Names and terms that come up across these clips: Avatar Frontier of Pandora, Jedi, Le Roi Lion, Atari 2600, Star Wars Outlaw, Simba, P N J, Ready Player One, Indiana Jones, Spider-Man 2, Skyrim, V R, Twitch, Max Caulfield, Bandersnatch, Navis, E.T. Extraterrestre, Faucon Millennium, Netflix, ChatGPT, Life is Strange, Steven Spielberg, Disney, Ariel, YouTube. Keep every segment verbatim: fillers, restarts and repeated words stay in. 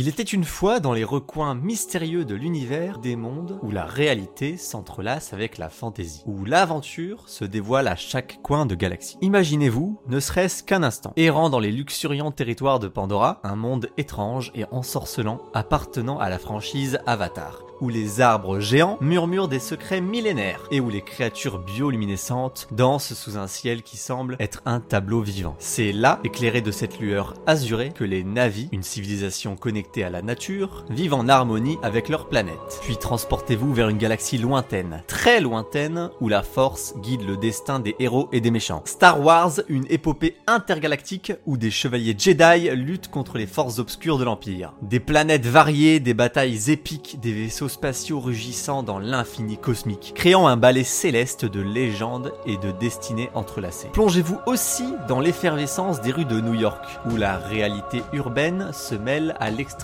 Il était une fois dans les recoins mystérieux de l'univers des mondes où la réalité s'entrelace avec la fantaisie, où l'aventure se dévoile à chaque coin de galaxie. Imaginez-vous, ne serait-ce qu'un instant, errant dans les luxuriants territoires de Pandora, un monde étrange et ensorcelant appartenant à la franchise Avatar, où les arbres géants murmurent des secrets millénaires et où les créatures bioluminescentes dansent sous un ciel qui semble être un tableau vivant. C'est là, éclairé de cette lueur azurée, que les Navis, une civilisation connectée à la nature, vivent en harmonie avec leur planète. Puis transportez-vous vers une galaxie lointaine, très lointaine, où la force guide le destin des héros et des méchants. Star Wars, une épopée intergalactique où des chevaliers Jedi luttent contre les forces obscures de l'Empire. Des planètes variées, des batailles épiques, des vaisseaux spatiaux rugissant dans l'infini cosmique, créant un ballet céleste de légendes et de destinées entrelacées. Plongez-vous aussi dans l'effervescence des rues de New York, où la réalité urbaine se mêle à l'extraordinaire.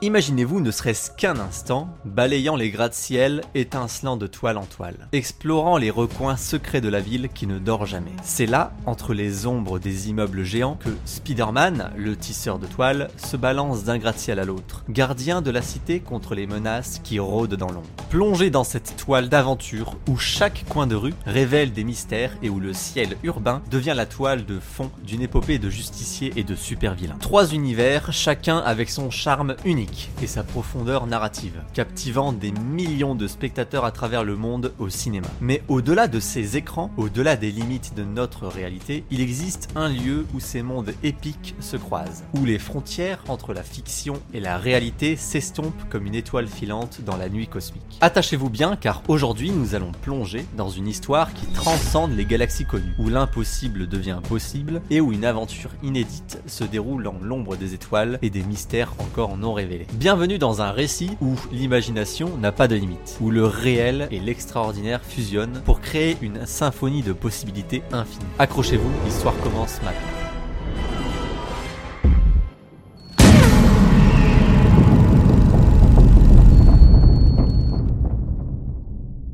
Imaginez-vous, ne serait-ce qu'un instant, balayant les gratte-ciel, étincelant de toile en toile, explorant les recoins secrets de la ville qui ne dort jamais. C'est là, entre les ombres des immeubles géants, que Spider-Man, le tisseur de toile, se balance d'un gratte-ciel à l'autre, gardien de la cité contre les menaces qui qui rôde dans l'ombre. Plongez dans cette toile d'aventure où chaque coin de rue révèle des mystères et où le ciel urbain devient la toile de fond d'une épopée de justiciers et de super-vilains. Trois univers, chacun avec son charme unique et sa profondeur narrative, captivant des millions de spectateurs à travers le monde au cinéma. Mais au-delà de ces écrans, au-delà des limites de notre réalité, il existe un lieu où ces mondes épiques se croisent, où les frontières entre la fiction et la réalité s'estompent comme une étoile filante dans la nuit cosmique. Attachez-vous bien, car aujourd'hui nous allons plonger dans une histoire qui transcende les galaxies connues, où l'impossible devient possible et où une aventure inédite se déroule dans l'ombre des étoiles et des mystères encore non révélés. Bienvenue dans un récit où l'imagination n'a pas de limite, où le réel et l'extraordinaire fusionnent pour créer une symphonie de possibilités infinies. Accrochez-vous, l'histoire commence maintenant.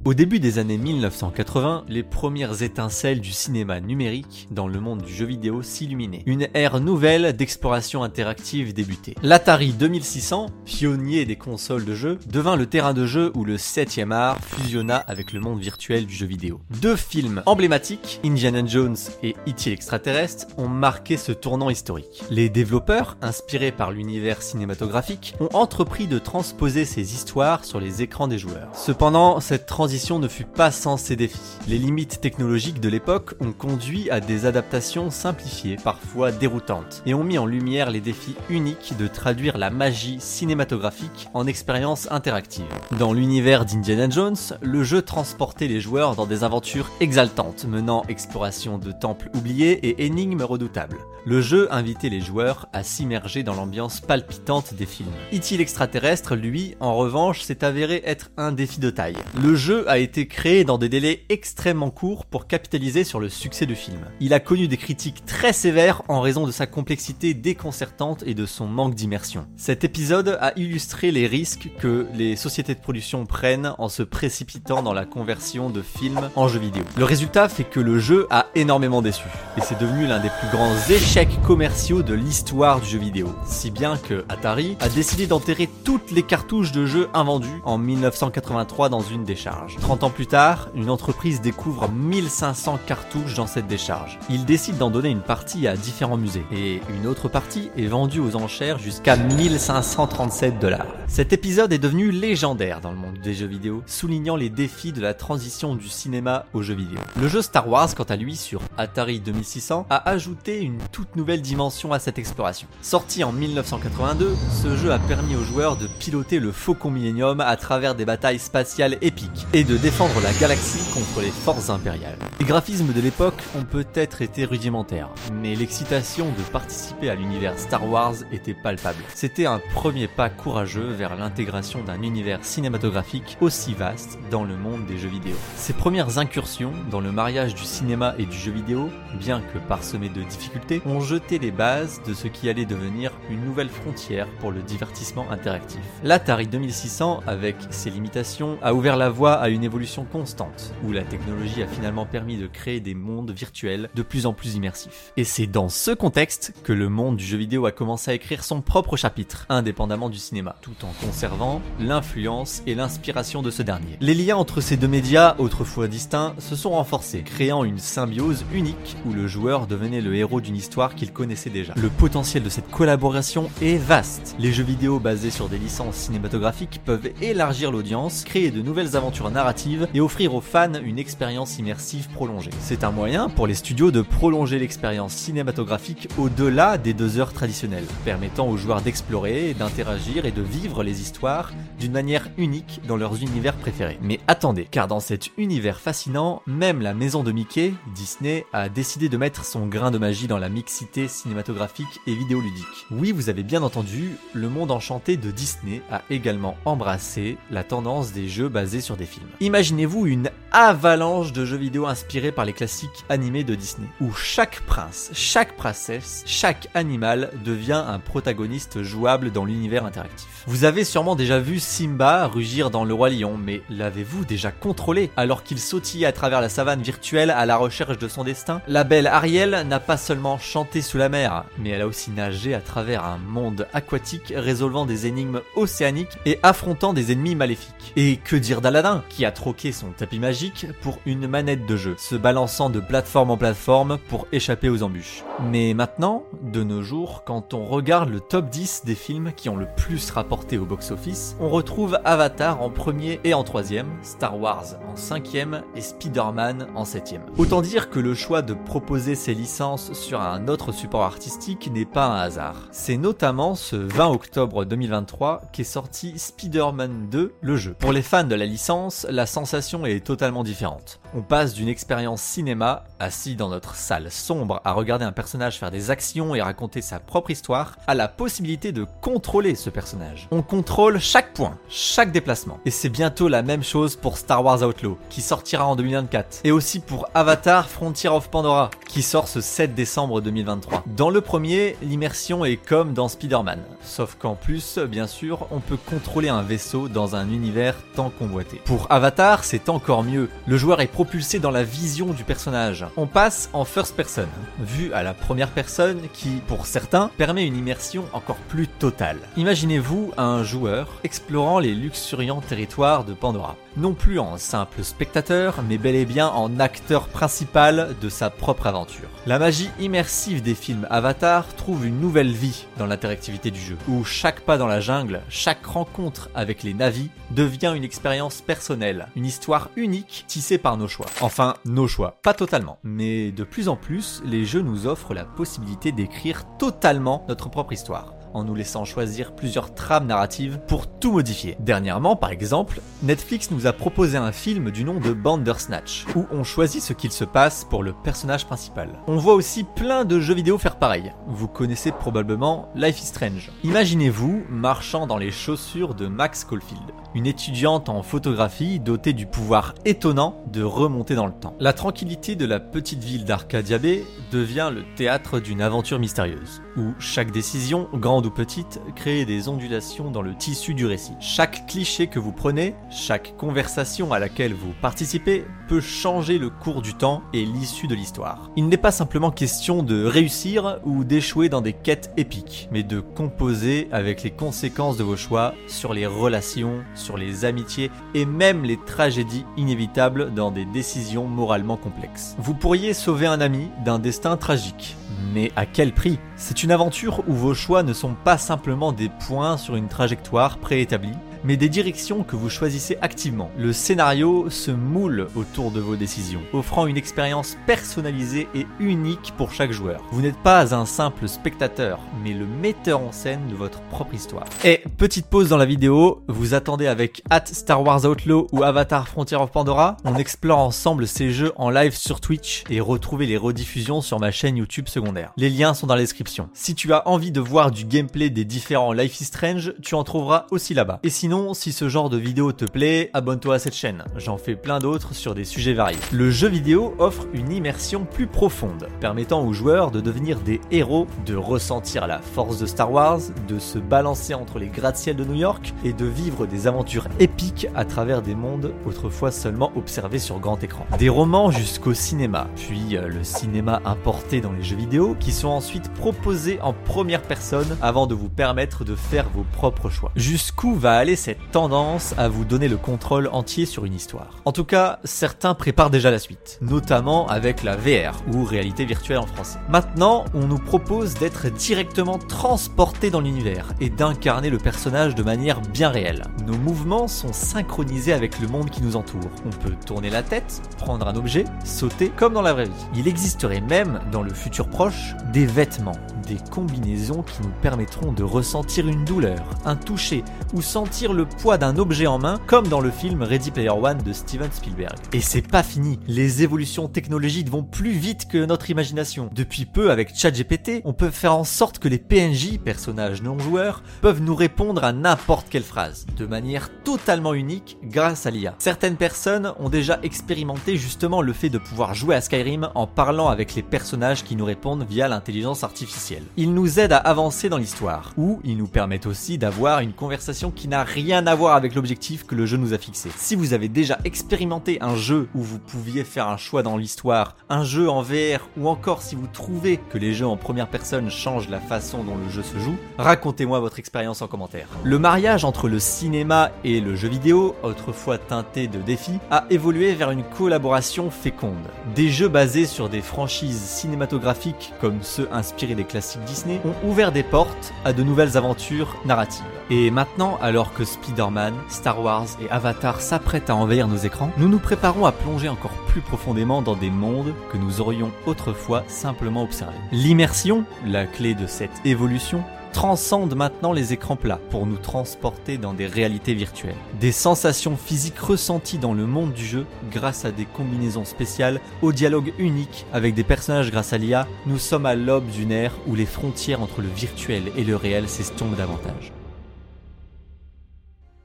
Au début des années mille neuf cent quatre-vingts, les premières étincelles du cinéma numérique dans le monde du jeu vidéo s'illuminaient. Une ère nouvelle d'exploration interactive débutait. L'Atari deux mille six cents, pionnier des consoles de jeu, devint le terrain de jeu où le septième art fusionna avec le monde virtuel du jeu vidéo. Deux films emblématiques, Indiana Jones et E T Extraterrestre, ont marqué ce tournant historique. Les développeurs, inspirés par l'univers cinématographique, ont entrepris de transposer ces histoires sur les écrans des joueurs. Cependant, cette transition ne fut pas sans ses défis. Les limites technologiques de l'époque ont conduit à des adaptations simplifiées, parfois déroutantes, et ont mis en lumière les défis uniques de traduire la magie cinématographique en expérience interactive. Dans l'univers d'Indiana Jones, le jeu transportait les joueurs dans des aventures exaltantes, menant exploration de temples oubliés et énigmes redoutables. Le jeu invitait les joueurs à s'immerger dans l'ambiance palpitante des films. E T l'extraterrestre, lui, en revanche, s'est avéré être un défi de taille. Le jeu a été créé dans des délais extrêmement courts pour capitaliser sur le succès du film. Il a connu des critiques très sévères en raison de sa complexité déconcertante et de son manque d'immersion. Cet épisode a illustré les risques que les sociétés de production prennent en se précipitant dans la conversion de films en jeux vidéo. Le résultat fait que le jeu a énormément déçu, et c'est devenu l'un des plus grands échecs commerciaux de l'histoire du jeu vidéo, si bien que Atari a décidé d'enterrer toutes les cartouches de jeux invendues en mille neuf cent quatre-vingt-trois dans une décharge. trente ans plus tard, une entreprise découvre mille cinq cents cartouches dans cette décharge. Il décide d'en donner une partie à différents musées, et une autre partie est vendue aux enchères jusqu'à mille cinq cent trente-sept dollars. Cet épisode est devenu légendaire dans le monde des jeux vidéo, soulignant les défis de la transition du cinéma aux jeux vidéo. Le jeu Star Wars, quant à lui, sur Atari deux mille six cents, a ajouté une toute nouvelle dimension à cette exploration. Sorti en mille neuf cent quatre-vingt-deux, ce jeu a permis aux joueurs de piloter le Faucon Millennium à travers des batailles spatiales épiques, et de défendre la galaxie contre les forces impériales. Les graphismes de l'époque ont peut-être été rudimentaires, mais l'excitation de participer à l'univers Star Wars était palpable. C'était un premier pas courageux vers vers l'intégration d'un univers cinématographique aussi vaste dans le monde des jeux vidéo. Ses premières incursions dans le mariage du cinéma et du jeu vidéo, bien que parsemées de difficultés, ont jeté les bases de ce qui allait devenir une nouvelle frontière pour le divertissement interactif. L'Atari deux mille six cents, avec ses limitations, a ouvert la voie à une évolution constante, où la technologie a finalement permis de créer des mondes virtuels de plus en plus immersifs. Et c'est dans ce contexte que le monde du jeu vidéo a commencé à écrire son propre chapitre, indépendamment du cinéma, tout en conservant l'influence et l'inspiration de ce dernier. Les liens entre ces deux médias, autrefois distincts, se sont renforcés, créant une symbiose unique où le joueur devenait le héros d'une histoire qu'il connaissait déjà. Le potentiel de cette collaboration est vaste. Les jeux vidéo basés sur des licences cinématographiques peuvent élargir l'audience, créer de nouvelles aventures narratives et offrir aux fans une expérience immersive prolongée. C'est un moyen pour les studios de prolonger l'expérience cinématographique au-delà des deux heures traditionnelles, permettant aux joueurs d'explorer, d'interagir et de vivre les histoires d'une manière unique dans leurs univers préférés. Mais attendez, car dans cet univers fascinant, même la maison de Mickey, Disney, a décidé de mettre son grain de magie dans la mixité cinématographique et vidéoludique. Oui, vous avez bien entendu, le monde enchanté de Disney a également embrassé la tendance des jeux basés sur des films. Imaginez-vous une avalanche de jeux vidéo inspirés par les classiques animés de Disney, où chaque prince, chaque princesse, chaque animal devient un protagoniste jouable dans l'univers interactif. Vous avez sûrement déjà vu Simba rugir dans Le Roi Lion, mais l'avez-vous déjà contrôlé alors qu'il sautillait à travers la savane virtuelle à la recherche de son destin? La belle Ariel n'a pas seulement chanté sous la mer, mais elle a aussi nagé à travers un monde aquatique, résolvant des énigmes océaniques et affrontant des ennemis maléfiques. Et que dire d'Aladin, qui a troqué son tapis magique pour une manette de jeu, se balançant de plateforme en plateforme pour échapper aux embûches. Mais maintenant, de nos jours, quand on regarde le top dix des films qui ont le plus rapporté au box-office, on retrouve Avatar en premier et en troisième, Star Wars en cinquième et Spider-Man en septième. Autant dire que le choix de proposer ces licences sur un autre support artistique n'est pas un hasard. C'est notamment ce vingt octobre deux mille vingt-trois qu'est sorti Spider-Man deux, le jeu. Pour les fans de la licence, la sensation est totalement différente. On passe d'une expérience cinéma, assis dans notre salle sombre à regarder un personnage faire des actions et raconter sa propre histoire, à la possibilité de contrôler ce personnage. On contrôle chaque point, chaque déplacement. Et c'est bientôt la même chose pour Star Wars Outlaw, qui sortira en deux mille vingt-quatre. Et aussi pour Avatar Frontier of Pandora, qui sort ce sept décembre deux mille vingt-trois. Dans le premier, l'immersion est comme dans Spider-Man. Sauf qu'en plus, bien sûr, on peut contrôler un vaisseau dans un univers tant convoité. Pour Avatar, c'est encore mieux. Le joueur est propulsé dans la vision du personnage. On passe en first person, vue à la première personne qui, pour certains, permet une immersion encore plus totale. Imaginez-vous un joueur explorant les luxuriants territoires de Pandora. Non plus en simple spectateur, mais bel et bien en acteur principal de sa propre aventure. La magie immersive des films Avatar trouve une nouvelle vie dans l'interactivité du jeu, où chaque pas dans la jungle, chaque rencontre avec les navis devient une expérience personnelle, une histoire unique tissée par nos choix. Enfin, nos choix, pas totalement. Mais de plus en plus, les jeux nous offrent la possibilité d'écrire totalement notre propre histoire, en nous laissant choisir plusieurs trames narratives pour tout modifier. Dernièrement, par exemple, Netflix nous a proposé un film du nom de Bandersnatch, où on choisit ce qu'il se passe pour le personnage principal. On voit aussi plein de jeux vidéo faire pareil. Vous connaissez probablement Life is Strange. Imaginez-vous marchant dans les chaussures de Max Caulfield, une étudiante en photographie dotée du pouvoir étonnant de remonter dans le temps. La tranquillité de la petite ville d'Arcadia Bay devient le théâtre d'une aventure mystérieuse, où chaque décision, grande ou petite, crée des ondulations dans le tissu du récit. Chaque cliché que vous prenez, chaque conversation à laquelle vous participez, peut changer le cours du temps et l'issue de l'histoire. Il n'est pas simplement question de réussir ou d'échouer dans des quêtes épiques, mais de composer avec les conséquences de vos choix sur les relations, sur les amitiés et même les tragédies inévitables dans des décisions moralement complexes. Vous pourriez sauver un ami d'un destin tragique, mais à quel prix? C'est une aventure où vos choix ne sont pas simplement des points sur une trajectoire préétablie, mais des directions que vous choisissez activement. Le scénario se moule autour de vos décisions, offrant une expérience personnalisée et unique pour chaque joueur. Vous n'êtes pas un simple spectateur, mais le metteur en scène de votre propre histoire. Et petite pause dans la vidéo, vous attendez avec hâte Star Wars Outlaw ou Avatar Frontier of Pandora? On explore ensemble ces jeux en live sur Twitch et retrouvez les rediffusions sur ma chaîne YouTube secondaire. Les liens sont dans la description. Si tu as envie de voir du gameplay des différents Life is Strange, tu en trouveras aussi là-bas. Et sinon, si ce genre de vidéo te plaît, abonne-toi à cette chaîne. J'en fais plein d'autres sur des sujets variés. Le jeu vidéo offre une immersion plus profonde, permettant aux joueurs de devenir des héros, de ressentir la force de Star Wars, de se balancer entre les gratte-ciels de New York et de vivre des aventures épiques à travers des mondes autrefois seulement observés sur grand écran. Des romans jusqu'au cinéma, puis le cinéma importé dans les jeux vidéo qui sont ensuite proposés en première personne avant de vous permettre de faire vos propres choix. Jusqu'où va aller cette tendance à vous donner le contrôle entier sur une histoire? En tout cas, certains préparent déjà la suite, notamment avec la V R ou réalité virtuelle en français. Maintenant, on nous propose d'être directement transporté dans l'univers et d'incarner le personnage de manière bien réelle. Nos mouvements sont synchronisés avec le monde qui nous entoure. On peut tourner la tête, prendre un objet, sauter comme dans la vraie vie. Il existerait même, dans le futur proche, des vêtements, des combinaisons qui nous permettront de ressentir une douleur, un toucher ou sentir le poids d'un objet en main comme dans le film Ready Player One de Steven Spielberg. Et c'est pas fini, les évolutions technologiques vont plus vite que notre imagination. Depuis peu avec ChatGPT, on peut faire en sorte que les P N J, personnages non joueurs, peuvent nous répondre à n'importe quelle phrase, de manière totalement unique grâce à l'I A. Certaines personnes ont déjà expérimenté justement le fait de pouvoir jouer à Skyrim en parlant avec les personnages qui nous répondent via l'intelligence artificielle. Ils nous aident à avancer dans l'histoire, ou ils nous permettent aussi d'avoir une conversation qui n'a rien à voir avec l'objectif que le jeu nous a fixé. Si vous avez déjà expérimenté un jeu où vous pouviez faire un choix dans l'histoire, un jeu en V R, ou encore si vous trouvez que les jeux en première personne changent la façon dont le jeu se joue, racontez-moi votre expérience en commentaire. Le mariage entre le cinéma et le jeu vidéo, autrefois teinté de défis, a évolué vers une collaboration féconde. Des jeux basés sur des franchises cinématographiques comme ceux inspirés des classiques Disney ont ouvert des portes à de nouvelles aventures narratives. Et maintenant, alors que Spider-Man, Star Wars et Avatar s'apprêtent à envahir nos écrans, nous nous préparons à plonger encore plus profondément dans des mondes que nous aurions autrefois simplement observés. L'immersion, la clé de cette évolution, transcende maintenant les écrans plats pour nous transporter dans des réalités virtuelles. Des sensations physiques ressenties dans le monde du jeu grâce à des combinaisons spéciales, aux dialogues uniques avec des personnages grâce à l'I A, nous sommes à l'aube d'une ère où les frontières entre le virtuel et le réel s'estompent davantage.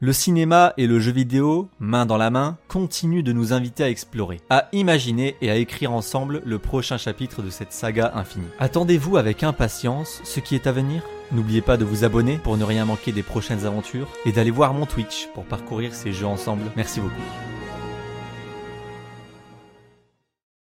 Le cinéma et le jeu vidéo, main dans la main, continuent de nous inviter à explorer, à imaginer et à écrire ensemble le prochain chapitre de cette saga infinie. Attendez-vous avec impatience ce qui est à venir ? N'oubliez pas de vous abonner pour ne rien manquer des prochaines aventures et d'aller voir mon Twitch pour parcourir ces jeux ensemble. Merci beaucoup.